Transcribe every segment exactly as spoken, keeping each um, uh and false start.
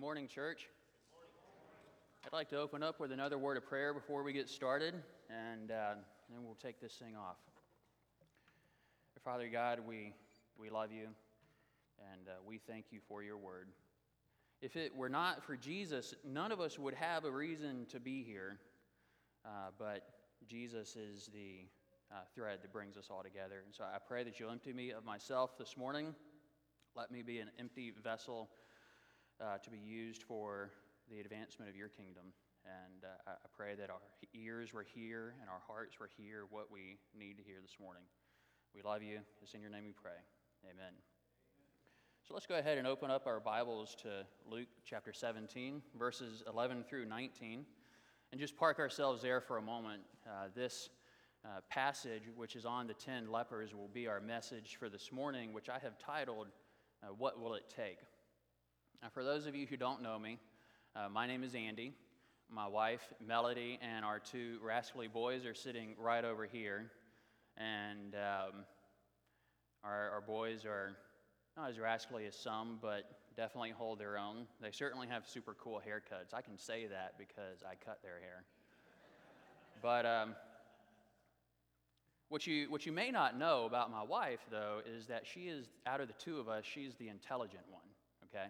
morning, church. Good morning. I'd like to open up with another word of prayer before we get started, and uh, then we'll take this thing off. Father God, we, we love you, and uh, we thank you for your word. If it were not for Jesus, none of us would have a reason to be here, uh, but Jesus is the uh, thread that brings us all together. And so I pray that you'll empty me of myself this morning. Let me be an empty vessel uh, to be used for the advancement of your kingdom. And uh, I pray that our ears were here and our hearts were here, what we need to hear this morning. We love you. It's in your name we pray. Amen. So let's go ahead and open up our Bibles to Luke chapter seventeen, verses eleven through nineteen, and just park ourselves there for a moment. Uh, this uh, passage, which is on the ten lepers, will be our message for this morning, which I have titled, uh, What Will It Take? Now, for those of you who don't know me, uh, my name is Andy. My wife, Melody, and our two rascally boys are sitting right over here. And um, our, our boys are not as rascally as some, but definitely hold their own. They certainly have super cool haircuts. I can say that because I cut their hair. But um, what you what you may not know about my wife, though, is that she is, out of the two of us, she's the intelligent one, okay?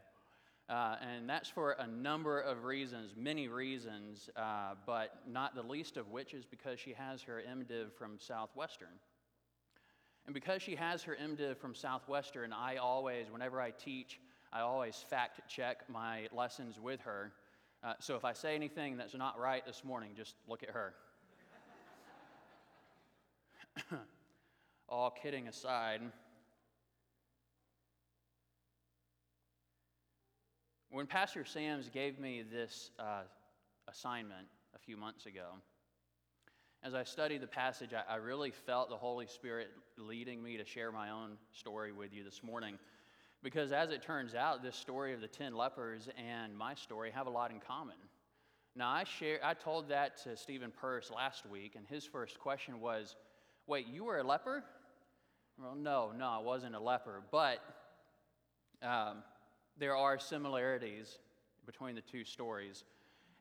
Uh, and that's for a number of reasons, many reasons, uh, but not the least of which is because she has her MDiv from Southwestern. And because she has her MDiv from Southwestern, I always, whenever I teach, I always fact-check my lessons with her. Uh, so if I say anything that's not right this morning, just look at her. All kidding aside, when Pastor Sam's gave me this uh, assignment a few months ago, as I studied the passage, I, I really felt the Holy Spirit leading me to share my own story with you this morning, because as it turns out, this story of the ten lepers and my story have a lot in common. Now, I share, I told that to Stephen Purse last week, and his first question was, wait, you were a leper? Well, no, no, I wasn't a leper, but... Um, there are similarities between the two stories,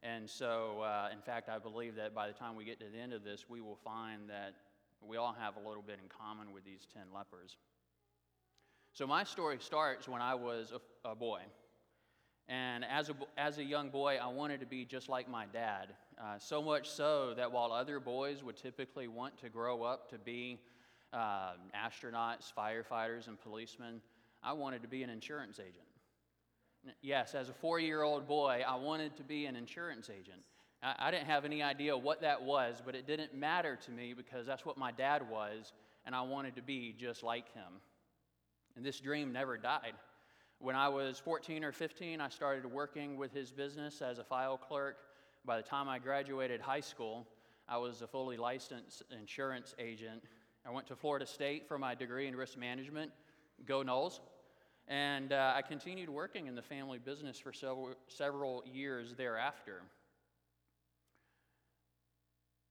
and so, uh, in fact, I believe that by the time we get to the end of this, we will find that we all have a little bit in common with these ten lepers. So my story starts when I was a, a boy, and as a, as a young boy, I wanted to be just like my dad, uh, so much so that while other boys would typically want to grow up to be uh, astronauts, firefighters, and policemen, I wanted to be an insurance agent. Yes, as a four-year-old boy, I wanted to be an insurance agent. I, I didn't have any idea what that was, but it didn't matter to me because that's what my dad was, and I wanted to be just like him. And this dream never died. When I was fourteen or fifteen, I started working with his business as a file clerk. By the time I graduated high school, I was a fully licensed insurance agent. I went to Florida State for my degree in risk management. Go Noles. And uh, I continued working in the family business for several, several years thereafter.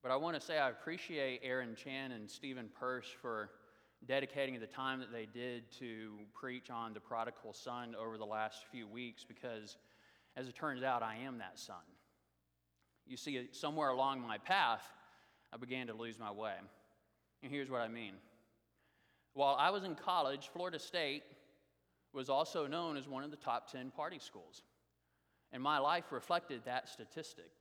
But I want to say I appreciate Aaron Chan and Stephen Purse for dedicating the time that they did to preach on the prodigal son over the last few weeks, because as it turns out, I am that son. You see, somewhere along my path, I began to lose my way. And here's what I mean. While I was in college, Florida State was also known as one of the top ten party schools. And my life reflected that statistic.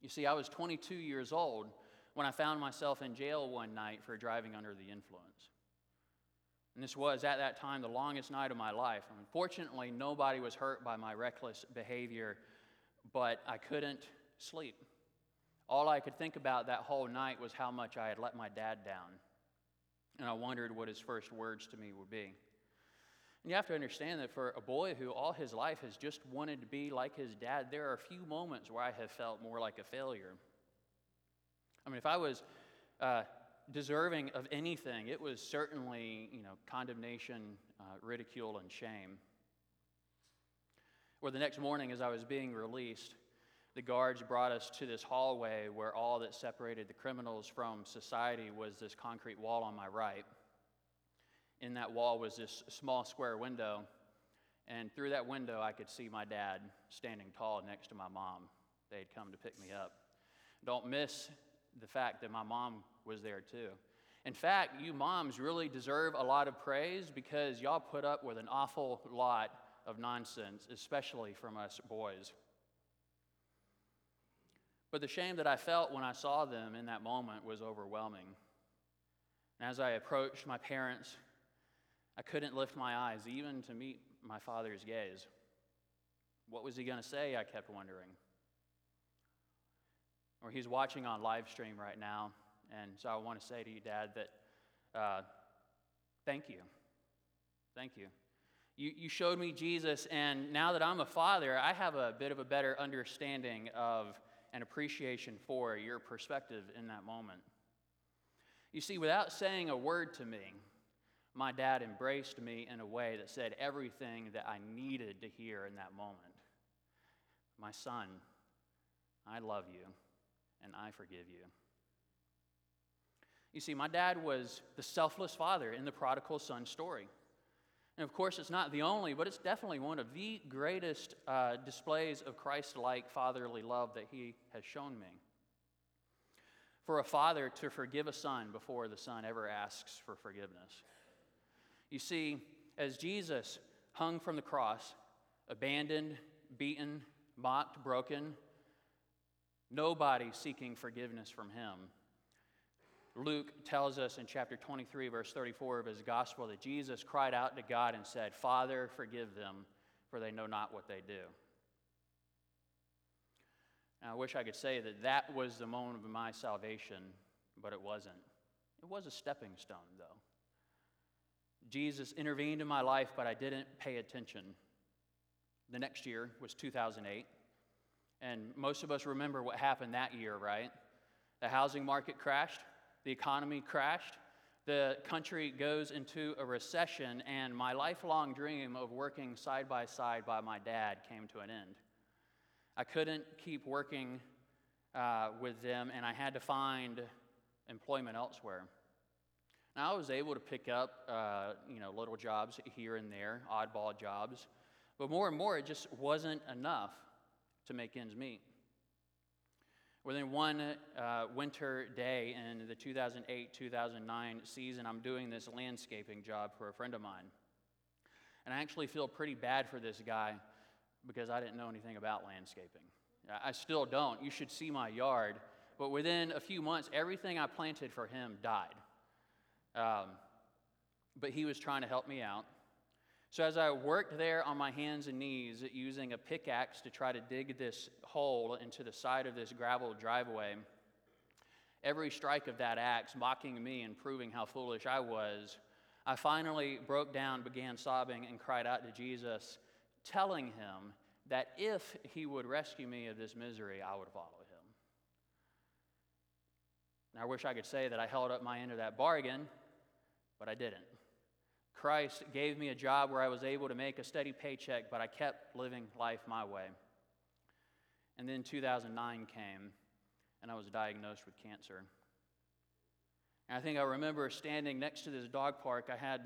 You see, I was twenty-two years old when I found myself in jail one night for driving under the influence. And this was, at that time, the longest night of my life. Unfortunately, nobody was hurt by my reckless behavior, but I couldn't sleep. All I could think about that whole night was how much I had let my dad down. And I wondered what his first words to me would be. And you have to understand that for a boy who all his life has just wanted to be like his dad, there are a few moments where I have felt more like a failure. I mean, if I was uh, deserving of anything, it was certainly, you know, condemnation, uh, ridicule, and shame. Or the next morning as I was being released, the guards brought us to this hallway where all that separated the criminals from society was this concrete wall on my right. In that wall was this small square window, And through that window, I could see my dad standing tall next to my mom. They had come to pick me up. Don't miss the fact that my mom was there too. In fact, you moms really deserve a lot of praise because y'all put up with an awful lot of nonsense, especially from us boys. But the shame that I felt when I saw them in that moment was overwhelming. And as I approached my parents, I couldn't lift my eyes even to meet my father's gaze. What was he going to say, I kept wondering. Or he's watching on live stream right now, and so I want to say to you, Dad, that uh, thank you. Thank you. You you showed me Jesus, and now that I'm a father, I have a bit of a better understanding of and appreciation for your perspective in that moment. You see, without saying a word to me, my dad embraced me in a way that said everything that I needed to hear in that moment. My son, I love you, and I forgive you. You see, my dad was the selfless father in the prodigal son story. And of course, it's not the only, but it's definitely one of the greatest uh, displays of Christ-like fatherly love that he has shown me. For a father to forgive a son before the son ever asks for forgiveness. You see, as Jesus hung from the cross, abandoned, beaten, mocked, broken, nobody seeking forgiveness from him. Luke tells us in chapter twenty-three, verse thirty-four of his gospel that Jesus cried out to God and said, "Father, forgive them, for they know not what they do." Now, I wish I could say that that was the moment of my salvation, but it wasn't. It was a stepping stone, though. Jesus intervened in my life, but I didn't pay attention. The next year was two thousand eight, and most of us remember what happened that year, right? The housing market crashed. The economy crashed, the country goes into a recession, and my lifelong dream of working side by side by my dad came to an end. I couldn't keep working uh, with them, and I had to find employment elsewhere. Now, I was able to pick up uh, you know, little jobs here and there, oddball jobs, but more and more it just wasn't enough to make ends meet. Within one uh, winter day in the two thousand eight two thousand nine season, I'm doing this landscaping job for a friend of mine. And I actually feel pretty bad for this guy because I didn't know anything about landscaping. I still don't. You should see my yard. But within a few months, everything I planted for him died. Um, but he was trying to help me out. So as I worked there on my hands and knees using a pickaxe to try to dig this hole into the side of this gravel driveway, every strike of that axe mocking me and proving how foolish I was, I finally broke down, began sobbing, and cried out to Jesus, telling him that if he would rescue me of this misery, I would follow him. And I wish I could say that I held up my end of that bargain, but I didn't. Christ gave me a job where I was able to make a steady paycheck, but I kept living life my way. And then two thousand nine came, and I was diagnosed with cancer. And I think I remember standing next to this dog park. I had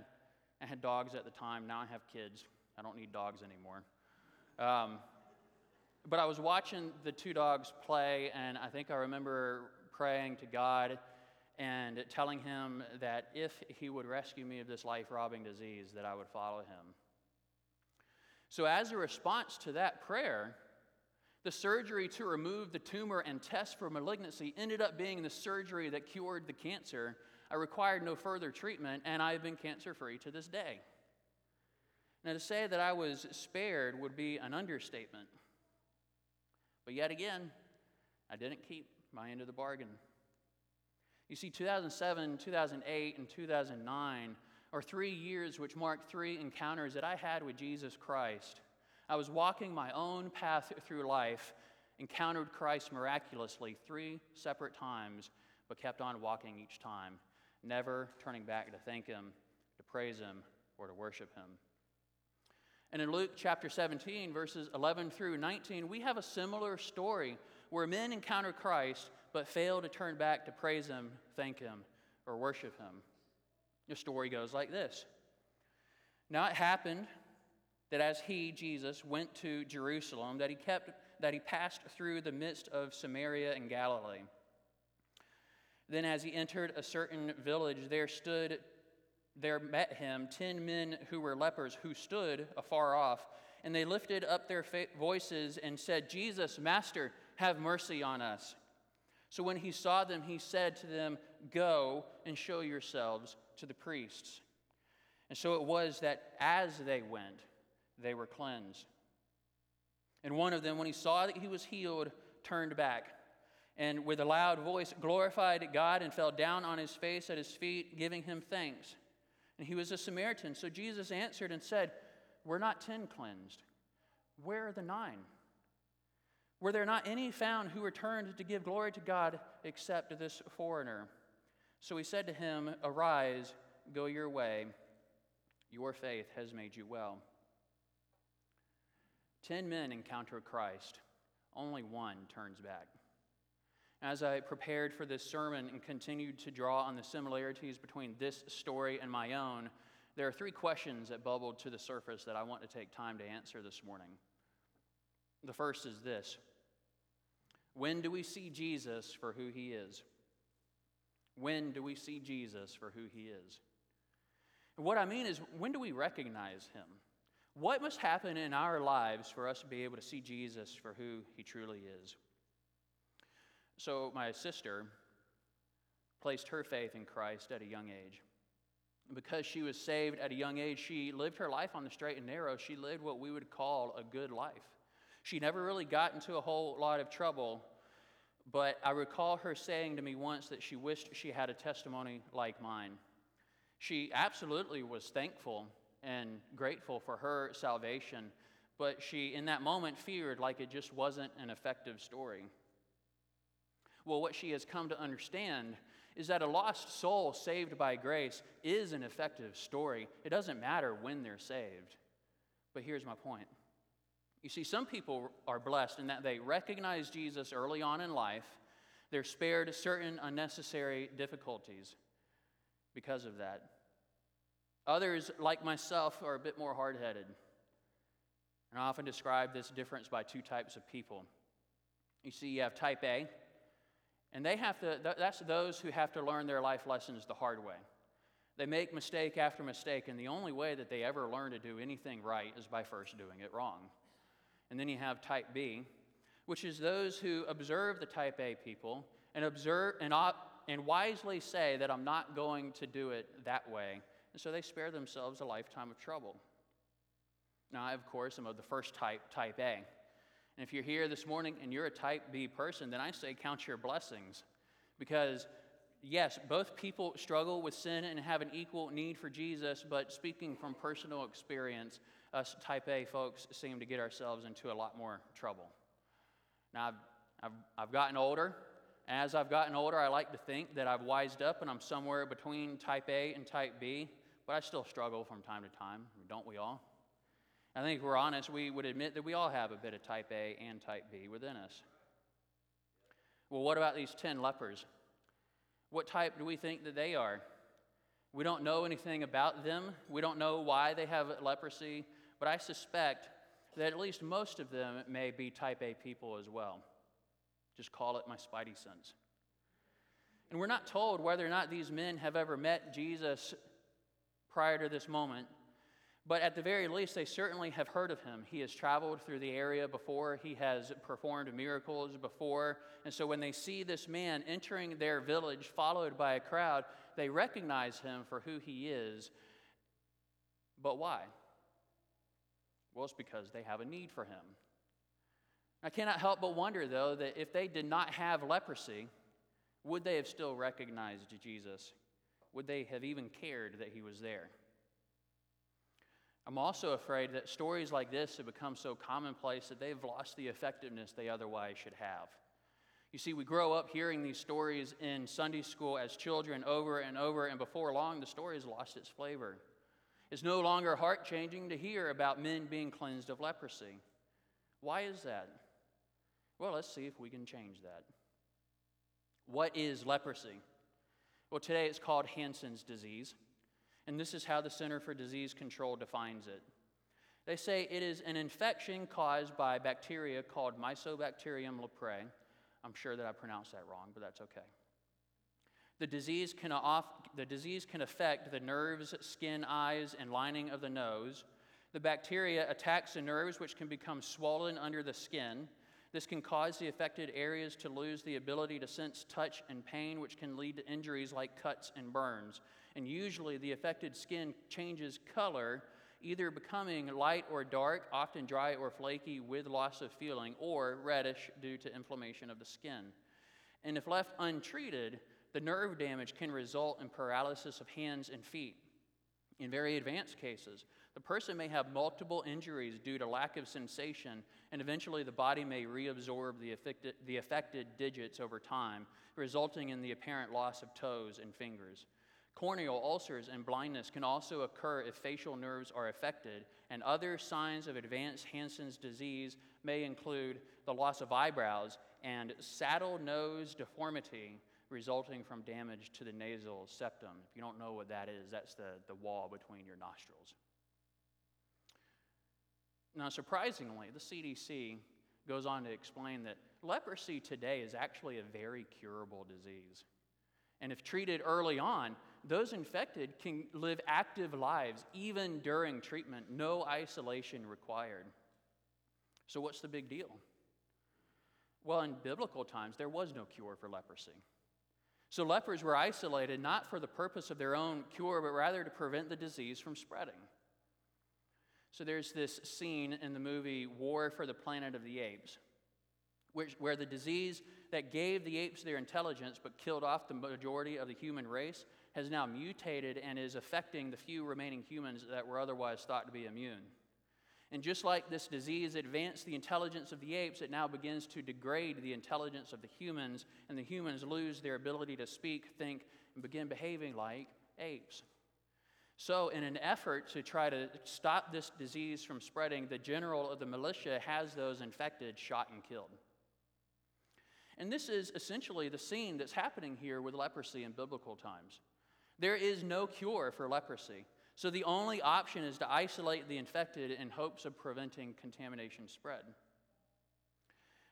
I had dogs at the time. Now I have kids. I don't need dogs anymore. Um, but I was watching the two dogs play, and I think I remember praying to God and telling him that if he would rescue me of this life-robbing disease, that I would follow him. So as a response to that prayer, the surgery to remove the tumor and test for malignancy ended up being the surgery that cured the cancer. I required no further treatment, and I have been cancer-free to this day. Now, to say that I was spared would be an understatement. But yet again, I didn't keep my end of the bargain. You see, two thousand seven, two thousand eight, and two thousand nine are three years which mark three encounters that I had with Jesus Christ. I was walking my own path through life, encountered Christ miraculously three separate times, but kept on walking each time, never turning back to thank him, to praise him, or to worship him. And in Luke chapter seventeen, verses eleven through nineteen, we have a similar story where men encounter Christ but fail to turn back to praise him, thank him, or worship him. The story goes like this. Now it happened that as he, Jesus, went to Jerusalem, that he kept that he passed through the midst of Samaria and Galilee. Then as he entered a certain village, there stood, there met him ten men who were lepers, who stood afar off, and they lifted up their voices and said, "Jesus, Master, have mercy on us." So when he saw them, he said to them, "Go and show yourselves to the priests." And so it was that as they went, they were cleansed. And one of them, when he saw that he was healed, turned back, and with a loud voice glorified God and fell down on his face at his feet, giving him thanks. And he was a Samaritan. So Jesus answered and said, "Were not ten cleansed? Where are the nine? Were there not any found who returned to give glory to God except this foreigner?" So he said to him, "Arise, go your way. Your faith has made you well." Ten men encounter Christ. Only one turns back. As I prepared for this sermon and continued to draw on the similarities between this story and my own, there are three questions that bubbled to the surface that I want to take time to answer this morning. The first is this: when do we see Jesus for who he is? When do we see Jesus for who he is? And what I mean is, when do we recognize him? What must happen in our lives for us to be able to see Jesus for who he truly is? So my sister placed her faith in Christ at a young age. And because she was saved at a young age, she lived her life on the straight and narrow. She lived what we would call a good life. She never really got into a whole lot of trouble, but I recall her saying to me once that she wished she had a testimony like mine. She absolutely was thankful and grateful for her salvation, but she, in that moment, feared like it just wasn't an effective story. Well, what she has come to understand is that a lost soul saved by grace is an effective story. It doesn't matter when they're saved. But here's my point. You see, some people are blessed in that they recognize Jesus early on in life. They're spared certain unnecessary difficulties because of that. Others, like myself, are a bit more hard-headed. And I often describe this difference by two types of people. You see, you have type A, and they have to, that's those who have to learn their life lessons the hard way. They make mistake after mistake, and the only way that they ever learn to do anything right is by first doing it wrong. And then you have type B, which is those who observe the type A people and observe and, op, and wisely say that I'm not going to do it that way. And so they spare themselves a lifetime of trouble. Now, I, of course, am of the first type, type A. And if you're here this morning and you're a type B person, then I say count your blessings. Because, yes, both people struggle with sin and have an equal need for Jesus, but speaking from personal experience, us type A folks seem to get ourselves into a lot more trouble. Now, I've, I've, I've gotten older. As I've gotten older, I like to think that I've wised up and I'm somewhere between type A and type B, but I still struggle from time to time, don't we all? I think if we're honest, we would admit that we all have a bit of type A and type B within us. Well, what about these ten lepers? What type do we think that they are? We don't know anything about them. We don't know why they have leprosy, but I suspect that at least most of them may be type A people as well. Just call it my spidey sense. And we're not told whether or not these men have ever met Jesus prior to this moment, but at the very least, they certainly have heard of him. He has traveled through the area before. He has performed miracles before. And so when they see this man entering their village followed by a crowd, they recognize him for who he is. But why? Well, it's because they have a need for him. I cannot help but wonder, though, that if they did not have leprosy, would they have still recognized Jesus? Would they have even cared that he was there? I'm also afraid that stories like this have become so commonplace that they've lost the effectiveness they otherwise should have. You see, we grow up hearing these stories in Sunday school as children over and over, and before long, the story has lost its flavor. It's no longer heart-changing to hear about men being cleansed of leprosy. Why is that? Well, let's see if we can change that. What is leprosy? Well, today it's called Hansen's disease. And this is how the Center for Disease Control defines it. They say it is an infection caused by bacteria called Mycobacterium leprae. I'm sure that I pronounced that wrong, but that's okay. The disease can off, the disease can affect the nerves, skin, eyes, and lining of the nose. The bacteria attacks the nerves, which can become swollen under the skin. This can cause the affected areas to lose the ability to sense touch and pain, which can lead to injuries like cuts and burns. And usually the affected skin changes color, either becoming light or dark, often dry or flaky with loss of feeling, or reddish due to inflammation of the skin. And if left untreated, the nerve damage can result in paralysis of hands and feet. In very advanced cases, the person may have multiple injuries due to lack of sensation, and eventually the body may reabsorb the affected, the affected digits over time, resulting in the apparent loss of toes and fingers. Corneal ulcers and blindness can also occur if facial nerves are affected, and other signs of advanced Hansen's disease may include the loss of eyebrows and saddle nose deformity resulting from damage to the nasal septum. If you don't know what that is, that's the, the wall between your nostrils. Now, surprisingly, the C D C goes on to explain that leprosy today is actually a very curable disease. And if treated early on, those infected can live active lives even during treatment, no isolation required. So what's the big deal? Well, in biblical times, there was no cure for leprosy. So lepers were isolated not for the purpose of their own cure, but rather to prevent the disease from spreading. So there's this scene in the movie War for the Planet of the Apes, which, where the disease that gave the apes their intelligence but killed off the majority of the human race has now mutated and is affecting the few remaining humans that were otherwise thought to be immune. And just like this disease advanced the intelligence of the apes, it now begins to degrade the intelligence of the humans, and the humans lose their ability to speak, think, and begin behaving like apes. So in an effort to try to stop this disease from spreading, the general of the militia has those infected shot and killed. And this is essentially the scene that's happening here with leprosy in biblical times. There is no cure for leprosy, so the only option is to isolate the infected in hopes of preventing contamination spread.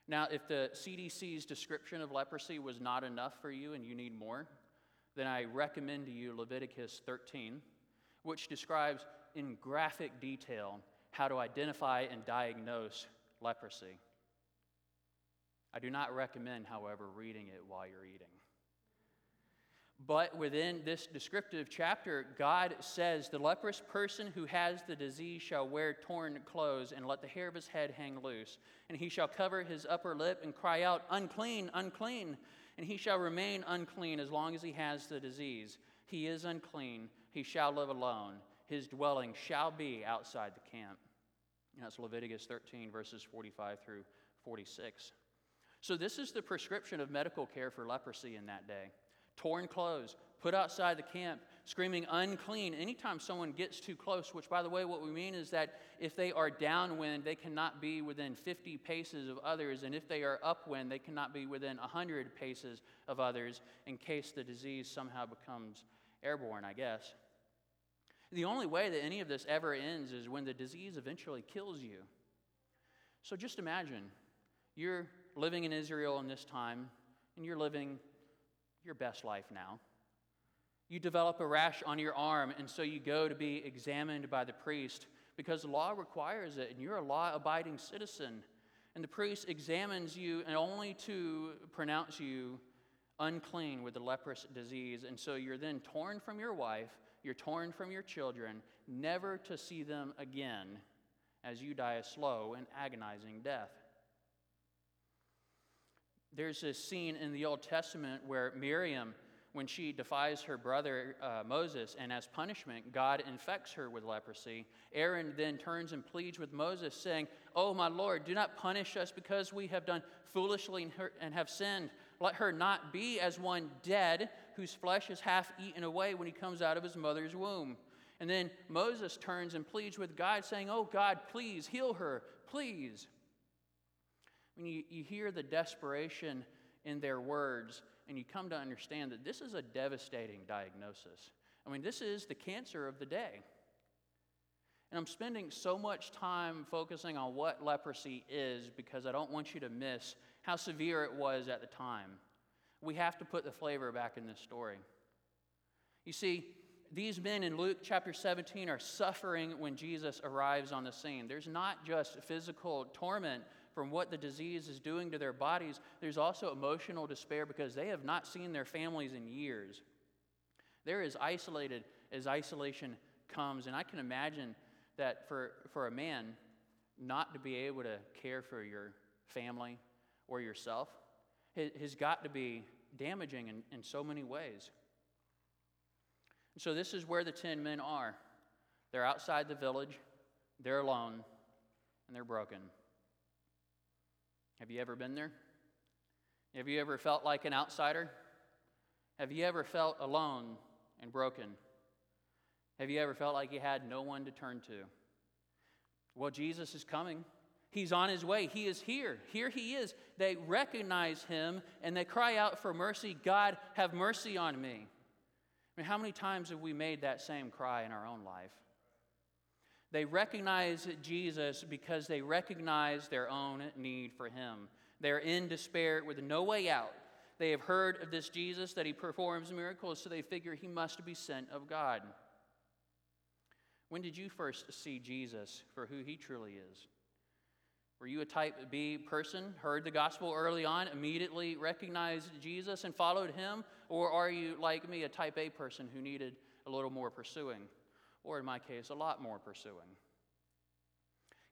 Now, if the C D C's description of leprosy was not enough for you and you need more, then I recommend to you Leviticus thirteen, which describes in graphic detail how to identify and diagnose leprosy. I do not recommend, however, reading it while you're eating. But within this descriptive chapter, God says, "The leprous person who has the disease shall wear torn clothes and let the hair of his head hang loose. And he shall cover his upper lip and cry out, 'Unclean, unclean!' And he shall remain unclean as long as he has the disease. He is unclean. He shall live alone. His dwelling shall be outside the camp." And that's Leviticus thirteen, verses forty-five through forty-six. So this is the prescription of medical care for leprosy in that day. Torn clothes, put outside the camp, screaming unclean anytime someone gets too close, which, by the way, what we mean is that if they are downwind, they cannot be within fifty paces of others, and if they are upwind, they cannot be within one hundred paces of others in case the disease somehow becomes airborne, I guess. The only way that any of this ever ends is when the disease eventually kills you. So just imagine, you're living in Israel in this time, and you're living your best life now. You develop a rash on your arm, and so you go to be examined by the priest because the law requires it, and you're a law-abiding citizen. And the priest examines you and only to pronounce you unclean with the leprous disease. And so you're then torn from your wife, you're torn from your children, never to see them again as you die a slow and agonizing death. There's this scene in the Old Testament where Miriam, when she defies her brother uh, Moses, and as punishment, God infects her with leprosy. Aaron then turns and pleads with Moses, saying, "Oh, my Lord, do not punish us because we have done foolishly and have sinned. Let her not be as one dead whose flesh is half eaten away when he comes out of his mother's womb." And then Moses turns and pleads with God, saying, "Oh, God, please heal her, please." When you, you hear the desperation in their words, and you come to understand that this is a devastating diagnosis. I mean, this is the cancer of the day. And I'm spending so much time focusing on what leprosy is because I don't want you to miss how severe it was at the time. We have to put the flavor back in this story. You see, these men in Luke chapter seventeen are suffering when Jesus arrives on the scene. There's not just physical torment from what the disease is doing to their bodies. There's also emotional despair because they have not seen their families in years. They're as isolated as isolation comes. And I can imagine that for, for a man not to be able to care for your family or yourself has got to be damaging in, in so many ways. So this is where the ten men are. They're outside the village, they're alone, and they're broken. Have you ever been there? Have you ever felt like an outsider? Have you ever felt alone and broken? Have you ever felt like you had no one to turn to? Well, Jesus is coming. He's on his way. He is here. Here he is. They recognize him, and they cry out for mercy. God, have mercy on me. I mean, how many times have we made that same cry in our own life? They recognize Jesus because they recognize their own need for him. They're in despair with no way out. They have heard of this Jesus, that he performs miracles, so they figure he must be sent of God. When did you first see Jesus for who he truly is? Were you a type B person, heard the gospel early on, immediately recognized Jesus and followed him? Or are you, like me, a type A person who needed a little more pursuing? Or in my case, a lot more pursuing.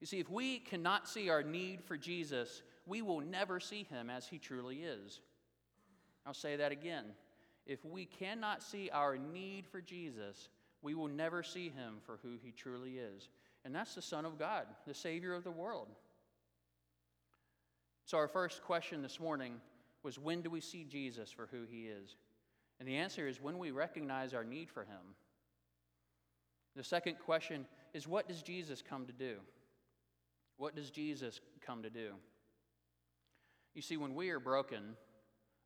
You see, if we cannot see our need for Jesus, we will never see him as he truly is. I'll say that again. If we cannot see our need for Jesus, we will never see him for who he truly is. And that's the Son of God, the Savior of the world. So our first question this morning was, when do we see Jesus for who he is? And the answer is when we recognize our need for him. The second question is, what does Jesus come to do? What does Jesus come to do? You see, when we are broken,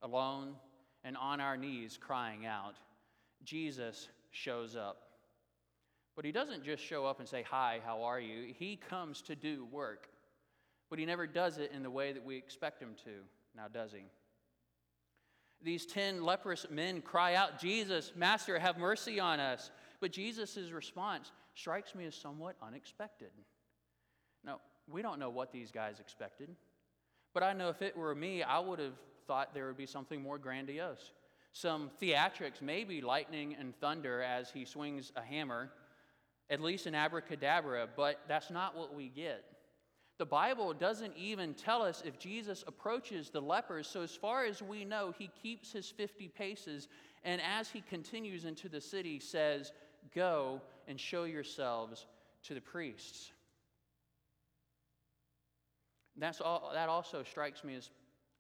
alone, and on our knees crying out, Jesus shows up. But he doesn't just show up and say, hi, how are you? He comes to do work. But he never does it in the way that we expect him to, now does he? These ten leprous men cry out, Jesus, Master, have mercy on us. But Jesus' response strikes me as somewhat unexpected. Now, we don't know what these guys expected, but I know if it were me, I would have thought there would be something more grandiose. Some theatrics, maybe lightning and thunder as he swings a hammer, at least an abracadabra, but that's not what we get. The Bible doesn't even tell us if Jesus approaches the lepers, so as far as we know, he keeps his fifty paces, and as he continues into the city, says, go and show yourselves to the priests. That's all, that also strikes me as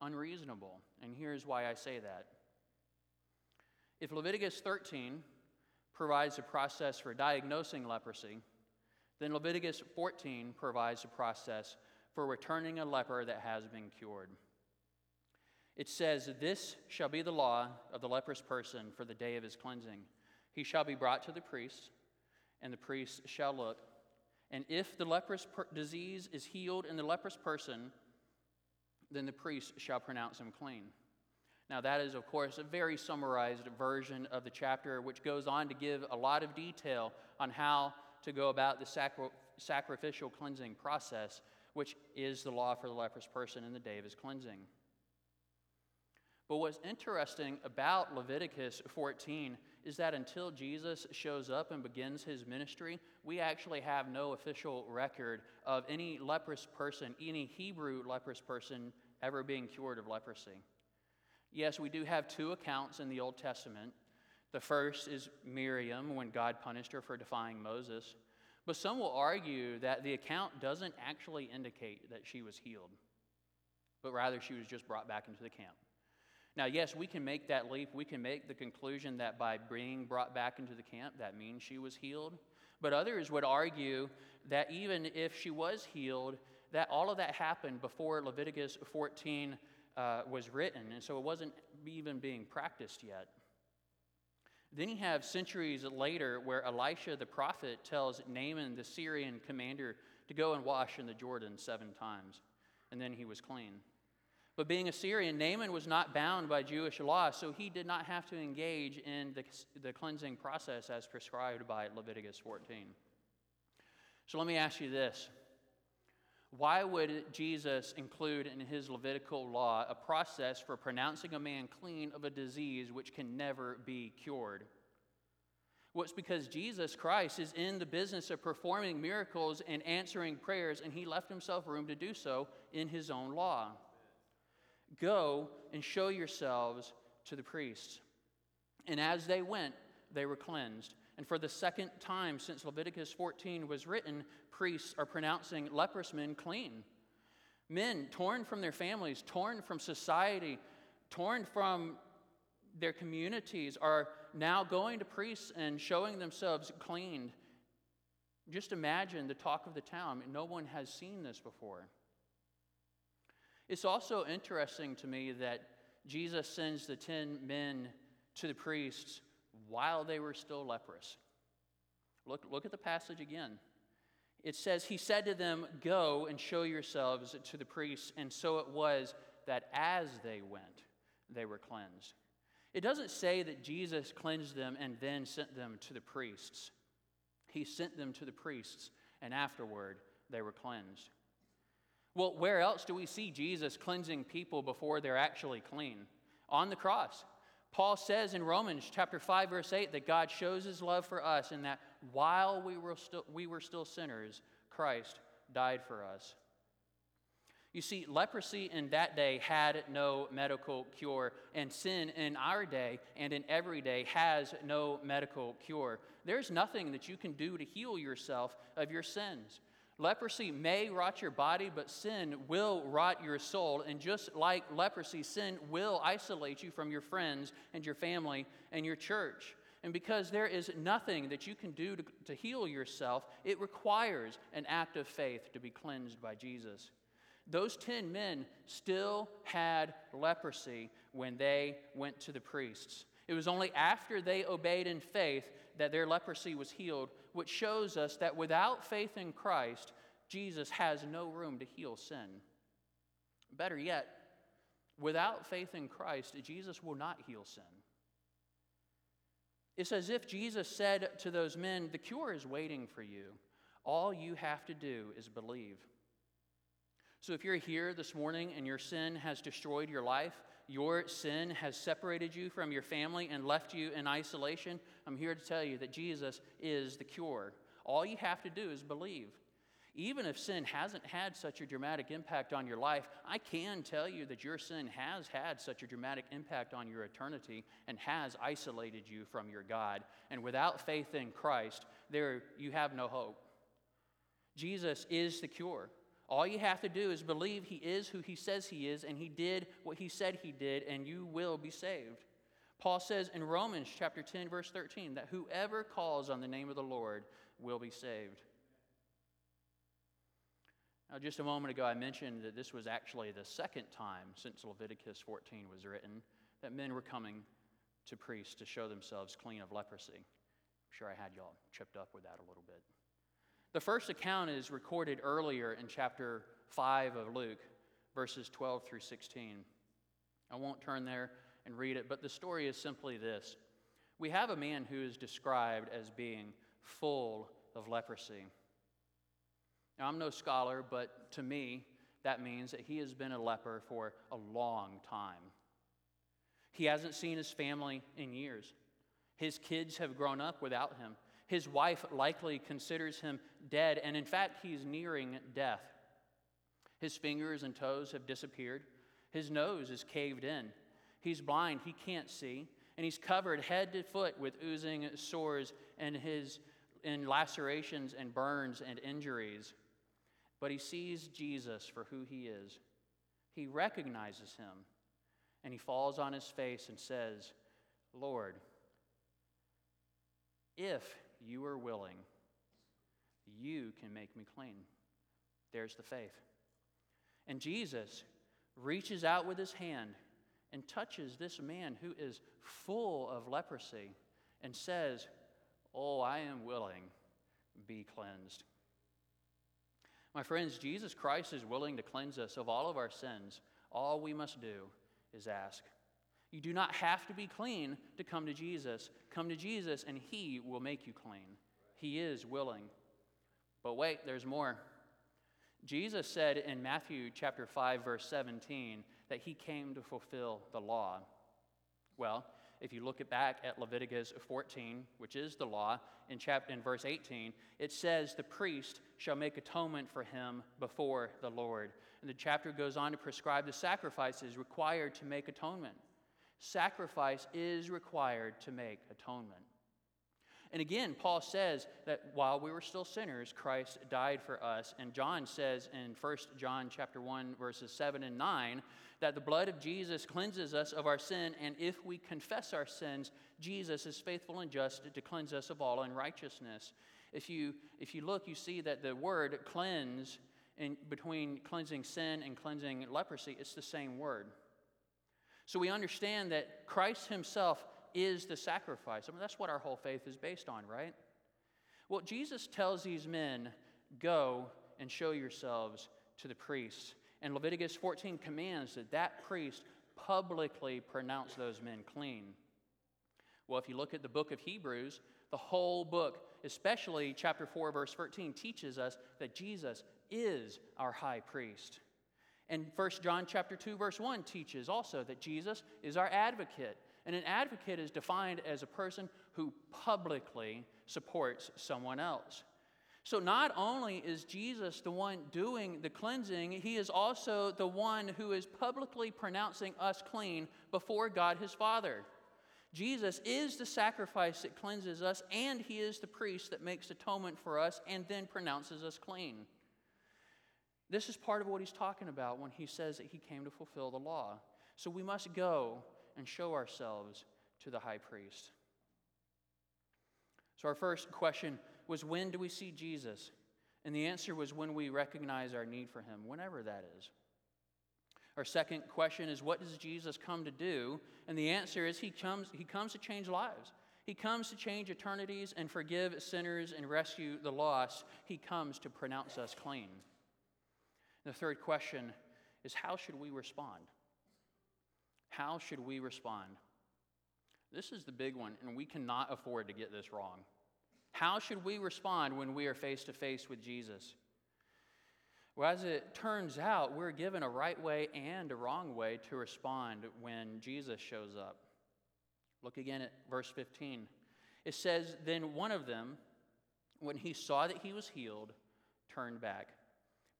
unreasonable, and here's why I say that. If Leviticus thirteen provides a process for diagnosing leprosy, then Leviticus fourteen provides a process for returning a leper that has been cured. It says, this shall be the law of the leprous person for the day of his cleansing. He shall be brought to the priest, and the priest shall look. And if the leprous per- disease is healed in the leprous person, then the priest shall pronounce him clean. Now that is, of course, a very summarized version of the chapter, which goes on to give a lot of detail on how to go about the sacri- sacrificial cleansing process, which is the law for the leprous person in the day of his cleansing. But what's interesting about Leviticus fourteen is that until Jesus shows up and begins his ministry, we actually have no official record of any leprous person, any Hebrew leprous person, ever being cured of leprosy. Yes, we do have two accounts in the Old Testament. The first is Miriam, when God punished her for defying Moses. But some will argue that the account doesn't actually indicate that she was healed, but rather she was just brought back into the camp. Now, yes, we can make that leap. We can make the conclusion that by being brought back into the camp, that means she was healed. But others would argue that even if she was healed, that all of that happened before Leviticus fourteen uh, was written, and so it wasn't even being practiced yet. Then you have centuries later where Elisha the prophet tells Naaman the Syrian commander to go and wash in the Jordan seven times, and then he was clean. But being a Syrian, Naaman was not bound by Jewish law, so he did not have to engage in the, the cleansing process as prescribed by Leviticus fourteen. So let me ask you this. Why would Jesus include in his Levitical law a process for pronouncing a man clean of a disease which can never be cured? Well, it's because Jesus Christ is in the business of performing miracles and answering prayers, and he left himself room to do so in his own law. Go and show yourselves to the priests. And as they went, they were cleansed. And for the second time since Leviticus fourteen was written, priests are pronouncing leprous men clean. Men torn from their families, torn from society, torn from their communities are now going to priests and showing themselves cleaned. Just imagine the talk of the town. No one has seen this before. It's also interesting to me that Jesus sends the ten men to the priests while they were still leprous. Look, look at the passage again. It says, he said to them, go and show yourselves to the priests. And so it was that as they went, they were cleansed. It doesn't say that Jesus cleansed them and then sent them to the priests. He sent them to the priests, and afterward, they were cleansed. Well, where else do we see Jesus cleansing people before they're actually clean? On the cross. Paul says in Romans chapter five, verse eight, that God shows his love for us and that while we were still, we were still sinners, Christ died for us. You see, leprosy in that day had no medical cure, and sin in our day and in every day has no medical cure. There's nothing that you can do to heal yourself of your sins. Leprosy may rot your body, but sin will rot your soul. And just like leprosy, sin will isolate you from your friends and your family and your church. And because there is nothing that you can do to, to heal yourself, it requires an act of faith to be cleansed by Jesus. Those ten men still had leprosy when they went to the priests. It was only after they obeyed in faith that their leprosy was healed, which shows us that without faith in Christ, Jesus has no room to heal sin. Better yet, without faith in Christ, Jesus will not heal sin. It's as if Jesus said to those men, the cure is waiting for you. All you have to do is believe. So if you're here this morning and your sin has destroyed your life, your sin has separated you from your family and left you in isolation, I'm here to tell you that Jesus is the cure. All you have to do is believe. Even if sin hasn't had such a dramatic impact on your life, I can tell you that your sin has had such a dramatic impact on your eternity and has isolated you from your God. And without faith in Christ, there you have no hope. Jesus is the cure. All you have to do is believe he is who he says he is, and he did what he said he did, and you will be saved. Paul says in Romans chapter ten, verse thirteen, that whoever calls on the name of the Lord will be saved. Now, just a moment ago, I mentioned that this was actually the second time since Leviticus fourteen was written that men were coming to priests to show themselves clean of leprosy. I'm sure I had y'all tripped up with that a little bit. The first account is recorded earlier in chapter five of Luke, verses twelve through sixteen. I won't turn there and read it, but the story is simply this. We have a man who is described as being full of leprosy. Now, I'm no scholar, but to me, that means that he has been a leper for a long time. He hasn't seen his family in years. His kids have grown up without him. His wife likely considers him dead, and in fact, he's nearing death. His fingers and toes have disappeared. His nose is caved in. He's blind. He can't see. And he's covered head to foot with oozing sores and his and lacerations and burns and injuries. But he sees Jesus for who he is. He recognizes him, and he falls on his face and says, Lord, if you are willing, you can make me clean. There's the faith. And Jesus reaches out with his hand and touches this man who is full of leprosy and says, "Oh, I am willing, be cleansed." My friends, Jesus Christ is willing to cleanse us of all of our sins. All we must do is ask. You do not have to be clean to come to Jesus. Come to Jesus and he will make you clean. He is willing. But wait, there's more. Jesus said in Matthew chapter five, verse seventeen, that he came to fulfill the law. Well, if you look back at Leviticus fourteen, which is the law, in chapter in verse eighteen, it says the priest shall make atonement for him before the Lord. And the chapter goes on to prescribe the sacrifices required to make atonement. Sacrifice is required to make atonement. And again, Paul says that while we were still sinners, Christ died for us. And John says in First John chapter one, verses seven and nine, that the blood of Jesus cleanses us of our sin, and if we confess our sins, Jesus is faithful and just to cleanse us of all unrighteousness. If you, if you look, you see that the word cleanse, in between cleansing sin and cleansing leprosy, it's the same word. So we understand that Christ himself is the sacrifice. I mean, that's what our whole faith is based on, right? Well, Jesus tells these men, "Go and show yourselves to the priest." And Leviticus fourteen commands that that priest publicly pronounce those men clean. Well, if you look at the book of Hebrews, the whole book, especially chapter four, verse thirteen, teaches us that Jesus is our high priest. And First John chapter two, verse one teaches also that Jesus is our advocate. And an advocate is defined as a person who publicly supports someone else. So not only is Jesus the one doing the cleansing, he is also the one who is publicly pronouncing us clean before God his Father. Jesus is the sacrifice that cleanses us, and he is the priest that makes atonement for us and then pronounces us clean. This is part of what he's talking about when he says that he came to fulfill the law. So we must go and show ourselves to the high priest. So our first question was, when do we see Jesus? And the answer was when we recognize our need for him, whenever that is. Our second question is, what does Jesus come to do? And the answer is he comes, he comes to change lives. He comes to change eternities and forgive sinners and rescue the lost. He comes to pronounce us clean. The third question is, how should we respond? How should we respond? This is the big one, and we cannot afford to get this wrong. How should we respond when we are face to face with Jesus? Well, as it turns out, we're given a right way and a wrong way to respond when Jesus shows up. Look again at verse fifteen. It says, "Then one of them, when he saw that he was healed, turned back,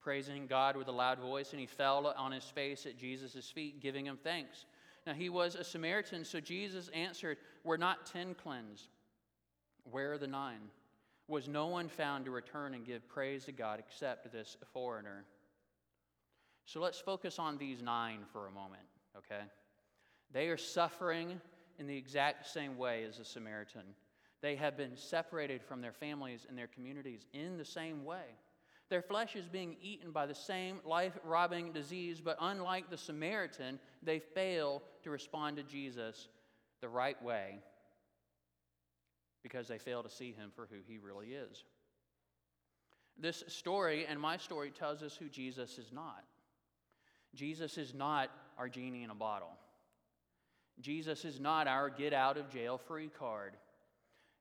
praising God with a loud voice, and he fell on his face at Jesus' feet, giving him thanks." Now, he was a Samaritan, so Jesus answered, "Were not ten cleansed? Where are the nine? Was no one found to return and give praise to God except this foreigner?" So let's focus on these nine for a moment, okay? They are suffering in the exact same way as the Samaritan. They have been separated from their families and their communities in the same way. Their flesh is being eaten by the same life-robbing disease, but unlike the Samaritan, they fail to respond to Jesus the right way because they fail to see him for who he really is. This story and my story tells us who Jesus is not. Jesus is not our genie in a bottle. Jesus is not our get-out-of-jail-free card.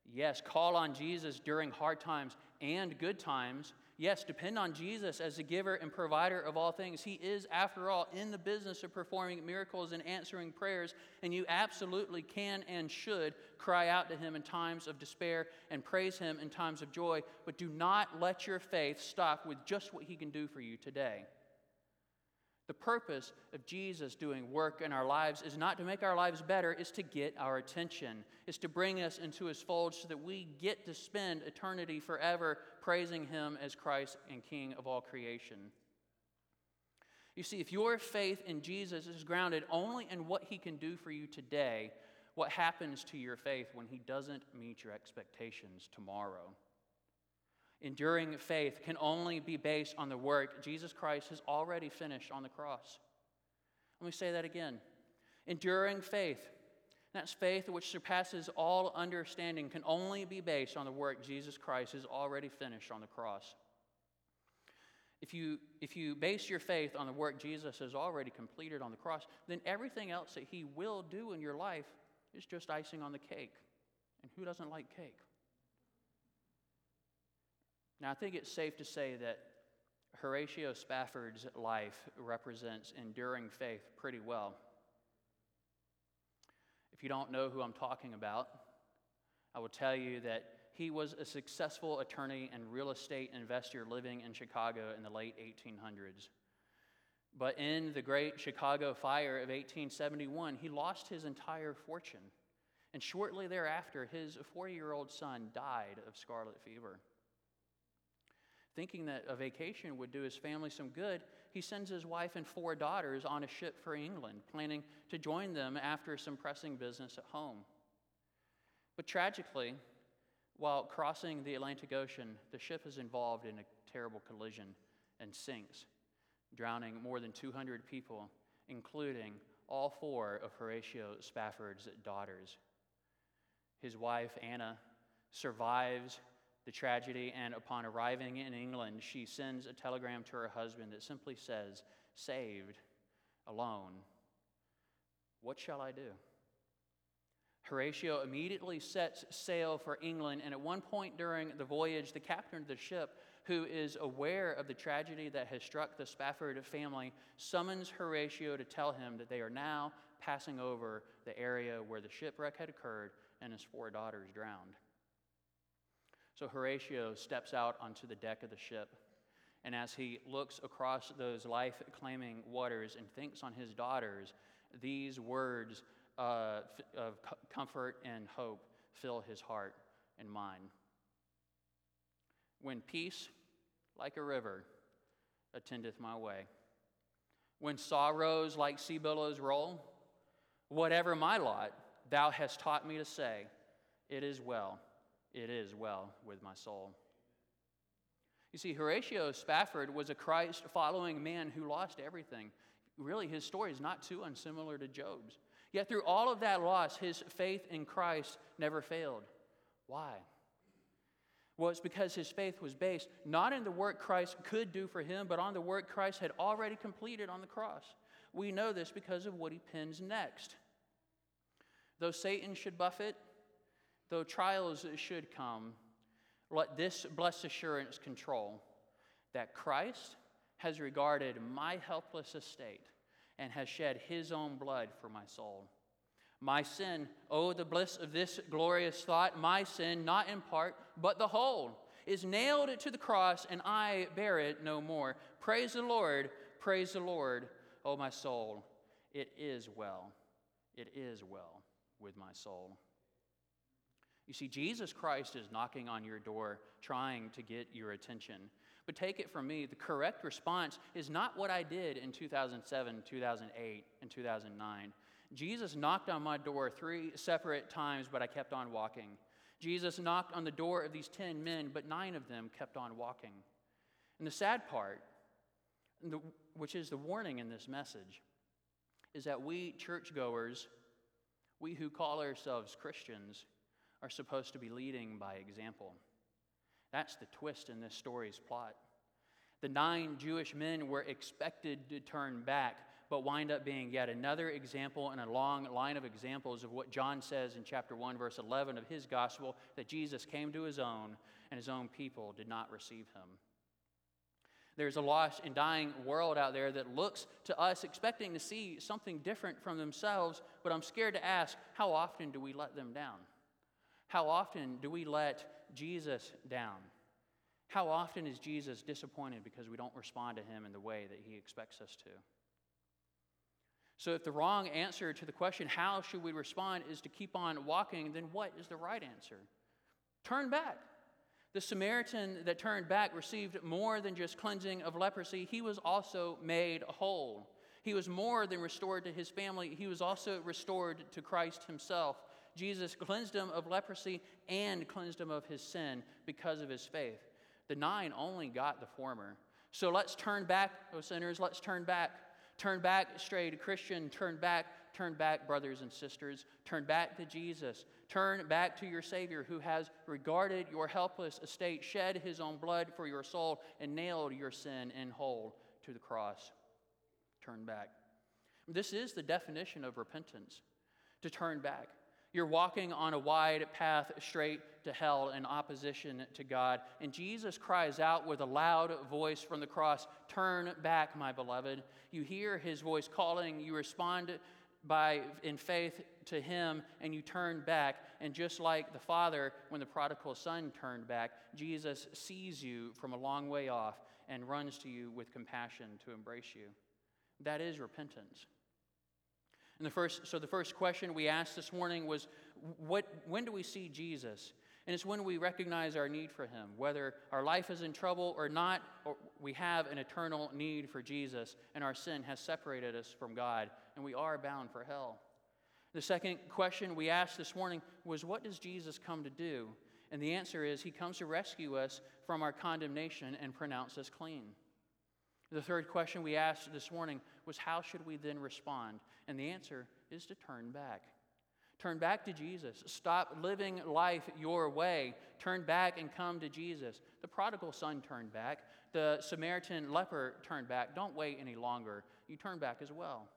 Yes, call on Jesus during hard times and good times. Yes, depend on Jesus as the giver and provider of all things. He is, after all, in the business of performing miracles and answering prayers, and you absolutely can and should cry out to him in times of despair and praise him in times of joy, but do not let your faith stop with just what he can do for you today. The purpose of Jesus doing work in our lives is not to make our lives better, it's to get our attention. It's to bring us into his fold so that we get to spend eternity forever praising him as Christ and King of all creation. You see, if your faith in Jesus is grounded only in what he can do for you today, what happens to your faith when he doesn't meet your expectations tomorrow? Enduring faith can only be based on the work Jesus Christ has already finished on the cross. Let me say that again. Enduring faith That faith which surpasses all understanding can only be based on the work Jesus Christ has already finished on the cross. If you, if you base your faith on the work Jesus has already completed on the cross, then everything else that he will do in your life is just icing on the cake. And who doesn't like cake? Now, I think it's safe to say that Horatio Spafford's life represents enduring faith pretty well. If you don't know who I'm talking about, I will tell you that he was a successful attorney and real estate investor living in Chicago in the late eighteen hundreds. But in the Great Chicago Fire of eighteen seventy-one, he lost his entire fortune. And shortly thereafter, his four-year-old son died of scarlet fever. Thinking that a vacation would do his family some good, he sends his wife and four daughters on a ship for England, planning to join them after some pressing business at home. But tragically, while crossing the Atlantic Ocean, the ship is involved in a terrible collision and sinks, drowning more than two hundred people, including all four of Horatio Spafford's daughters. His wife, Anna, survives the tragedy, and upon arriving in England, she sends a telegram to her husband that simply says, "Saved, alone. What shall I do?" Horatio immediately sets sail for England, and at one point during the voyage, the captain of the ship, who is aware of the tragedy that has struck the Spafford family, summons Horatio to tell him that they are now passing over the area where the shipwreck had occurred and his four daughters drowned. So Horatio steps out onto the deck of the ship, and as he looks across those life-claiming waters and thinks on his daughters, these words uh, of comfort and hope fill his heart and mind. "When peace, like a river, attendeth my way, when sorrows like sea billows roll, whatever my lot, thou hast taught me to say, it is well, it is well with my soul." You see, Horatio Spafford was a Christ-following man who lost everything. Really, his story is not too unsimilar to Job's. Yet through all of that loss, his faith in Christ never failed. Why? Well, it's because his faith was based not in the work Christ could do for him, but on the work Christ had already completed on the cross. We know this because of what he pins next. "Though Satan should buffet, though trials should come, let this blessed assurance control, that Christ has regarded my helpless estate and has shed his own blood for my soul. My sin, oh, the bliss of this glorious thought, my sin, not in part, but the whole, is nailed to the cross, and I bear it no more. Praise the Lord, praise the Lord, oh, my soul. It is well, it is well with my soul." You see, Jesus Christ is knocking on your door, trying to get your attention. But take it from me, the correct response is not what I did in two thousand seven, two thousand eight, and two thousand nine. Jesus knocked on my door three separate times, but I kept on walking. Jesus knocked on the door of these ten men, but nine of them kept on walking. And the sad part, which is the warning in this message, is that we churchgoers, we who call ourselves Christians, are supposed to be leading by example. That's the twist in this story's plot. The nine Jewish men were expected to turn back, but wind up being yet another example in a long line of examples of what John says in chapter one, verse eleven of his gospel, that Jesus came to his own, and his own people did not receive him. There's a lost and dying world out there that looks to us expecting to see something different from themselves, but I'm scared to ask, how often do we let them down? How often do we let Jesus down? How often is Jesus disappointed because we don't respond to him in the way that he expects us to? So if the wrong answer to the question, how should we respond, is to keep on walking, then what is the right answer? Turn back. The Samaritan that turned back received more than just cleansing of leprosy. He was also made whole. He was more than restored to his family. He was also restored to Christ himself. Jesus cleansed him of leprosy and cleansed him of his sin because of his faith. The nine only got the former. So let's turn back, O sinners, let's turn back. Turn back, strayed Christian, turn back, back, turn back, brothers and sisters. Turn back to Jesus. Turn back to your Savior who has regarded your helpless estate, shed his own blood for your soul, and nailed your sin in whole to the cross. Turn back. This is the definition of repentance, to turn back. You're walking on a wide path straight to hell in opposition to God. And Jesus cries out with a loud voice from the cross, "Turn back, my beloved." You hear his voice calling. You respond by in faith to him, and you turn back. And just like the father, when the prodigal son turned back, Jesus sees you from a long way off and runs to you with compassion to embrace you. That is repentance. And the first, so the first question we asked this morning was, what, when do we see Jesus? And it's when we recognize our need for him. Whether our life is in trouble or not, or we have an eternal need for Jesus, and our sin has separated us from God, and we are bound for hell. The second question we asked this morning was, what does Jesus come to do? And the answer is, he comes to rescue us from our condemnation and pronounce us clean. The third question we asked this morning was, how should we then respond? And the answer is to turn back. Turn back to Jesus. Stop living life your way. Turn back and come to Jesus. The prodigal son turned back. The Samaritan leper turned back. Don't wait any longer. You turn back as well.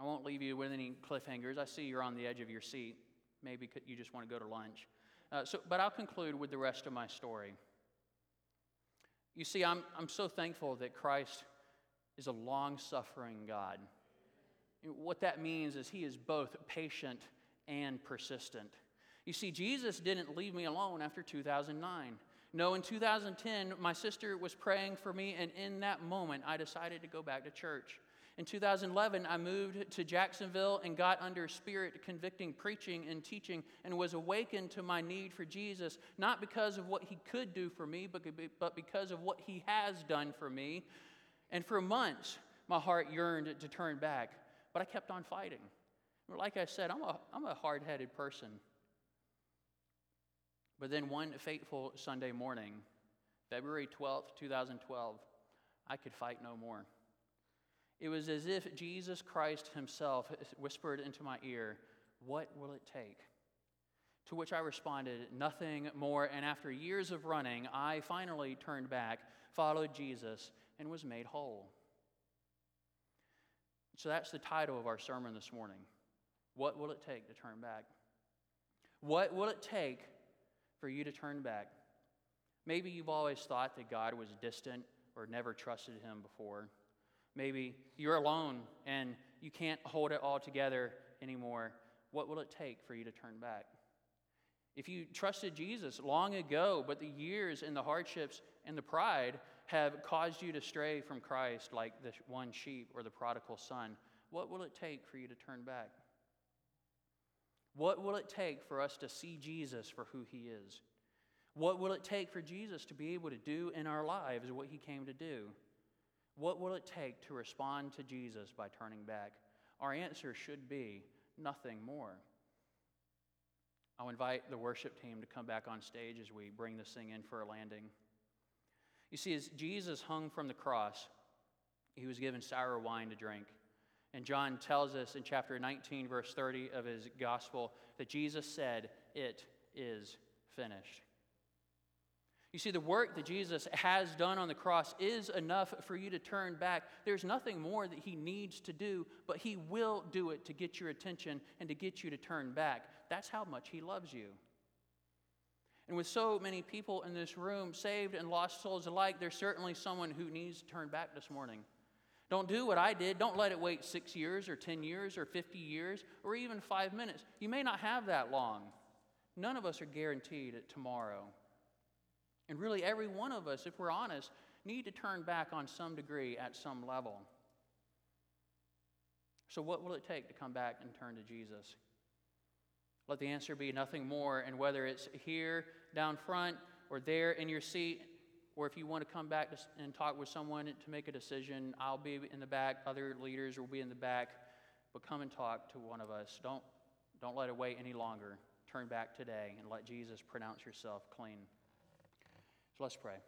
I won't leave you with any cliffhangers. I see you're on the edge of your seat. Maybe you just want to go to lunch. Uh, so, but I'll conclude with the rest of my story. You see, I'm I'm so thankful that Christ is a long-suffering God. What that means is he is both patient and persistent. You see, Jesus didn't leave me alone after two thousand nine. No, in two thousand ten, my sister was praying for me, and in that moment, I decided to go back to church. In two thousand eleven, I moved to Jacksonville and got under spirit-convicting preaching and teaching and was awakened to my need for Jesus, not because of what he could do for me, but because of what he has done for me. And for months, my heart yearned to turn back, but I kept on fighting. Like I said, I'm a, I'm a hard-headed person. But then one fateful Sunday morning, February twelfth, two thousand twelve, I could fight no more. It was as if Jesus Christ himself whispered into my ear, "What will it take?" To which I responded, "Nothing more." And after years of running, I finally turned back, followed Jesus, and was made whole. So that's the title of our sermon this morning. What will it take to turn back? What will it take for you to turn back? Maybe you've always thought that God was distant or never trusted him before. Maybe you're alone and you can't hold it all together anymore. What will it take for you to turn back? If you trusted Jesus long ago, but the years and the hardships and the pride have caused you to stray from Christ like the one sheep or the prodigal son, what will it take for you to turn back? What will it take for us to see Jesus for who he is? What will it take for Jesus to be able to do in our lives what he came to do? What will it take to respond to Jesus by turning back? Our answer should be nothing more. I'll invite the worship team to come back on stage as we bring this thing in for a landing. You see, as Jesus hung from the cross, he was given sour wine to drink. And John tells us in chapter nineteen, verse thirty of his gospel, that Jesus said, "It is finished." You see, the work that Jesus has done on the cross is enough for you to turn back. There's nothing more that he needs to do, but he will do it to get your attention and to get you to turn back. That's how much he loves you. And with so many people in this room, saved and lost souls alike, there's certainly someone who needs to turn back this morning. Don't do what I did. Don't let it wait six years or ten years or fifty years or even five minutes. You may not have that long. None of us are guaranteed tomorrow. And really every one of us, if we're honest, need to turn back on some degree at some level. So what will it take to come back and turn to Jesus? Let the answer be nothing more, and whether it's here, down front, or there in your seat, or if you want to come back and talk with someone to make a decision, I'll be in the back, other leaders will be in the back, but come and talk to one of us. Don't, don't let it wait any longer. Turn back today and let Jesus pronounce yourself clean. So let's pray.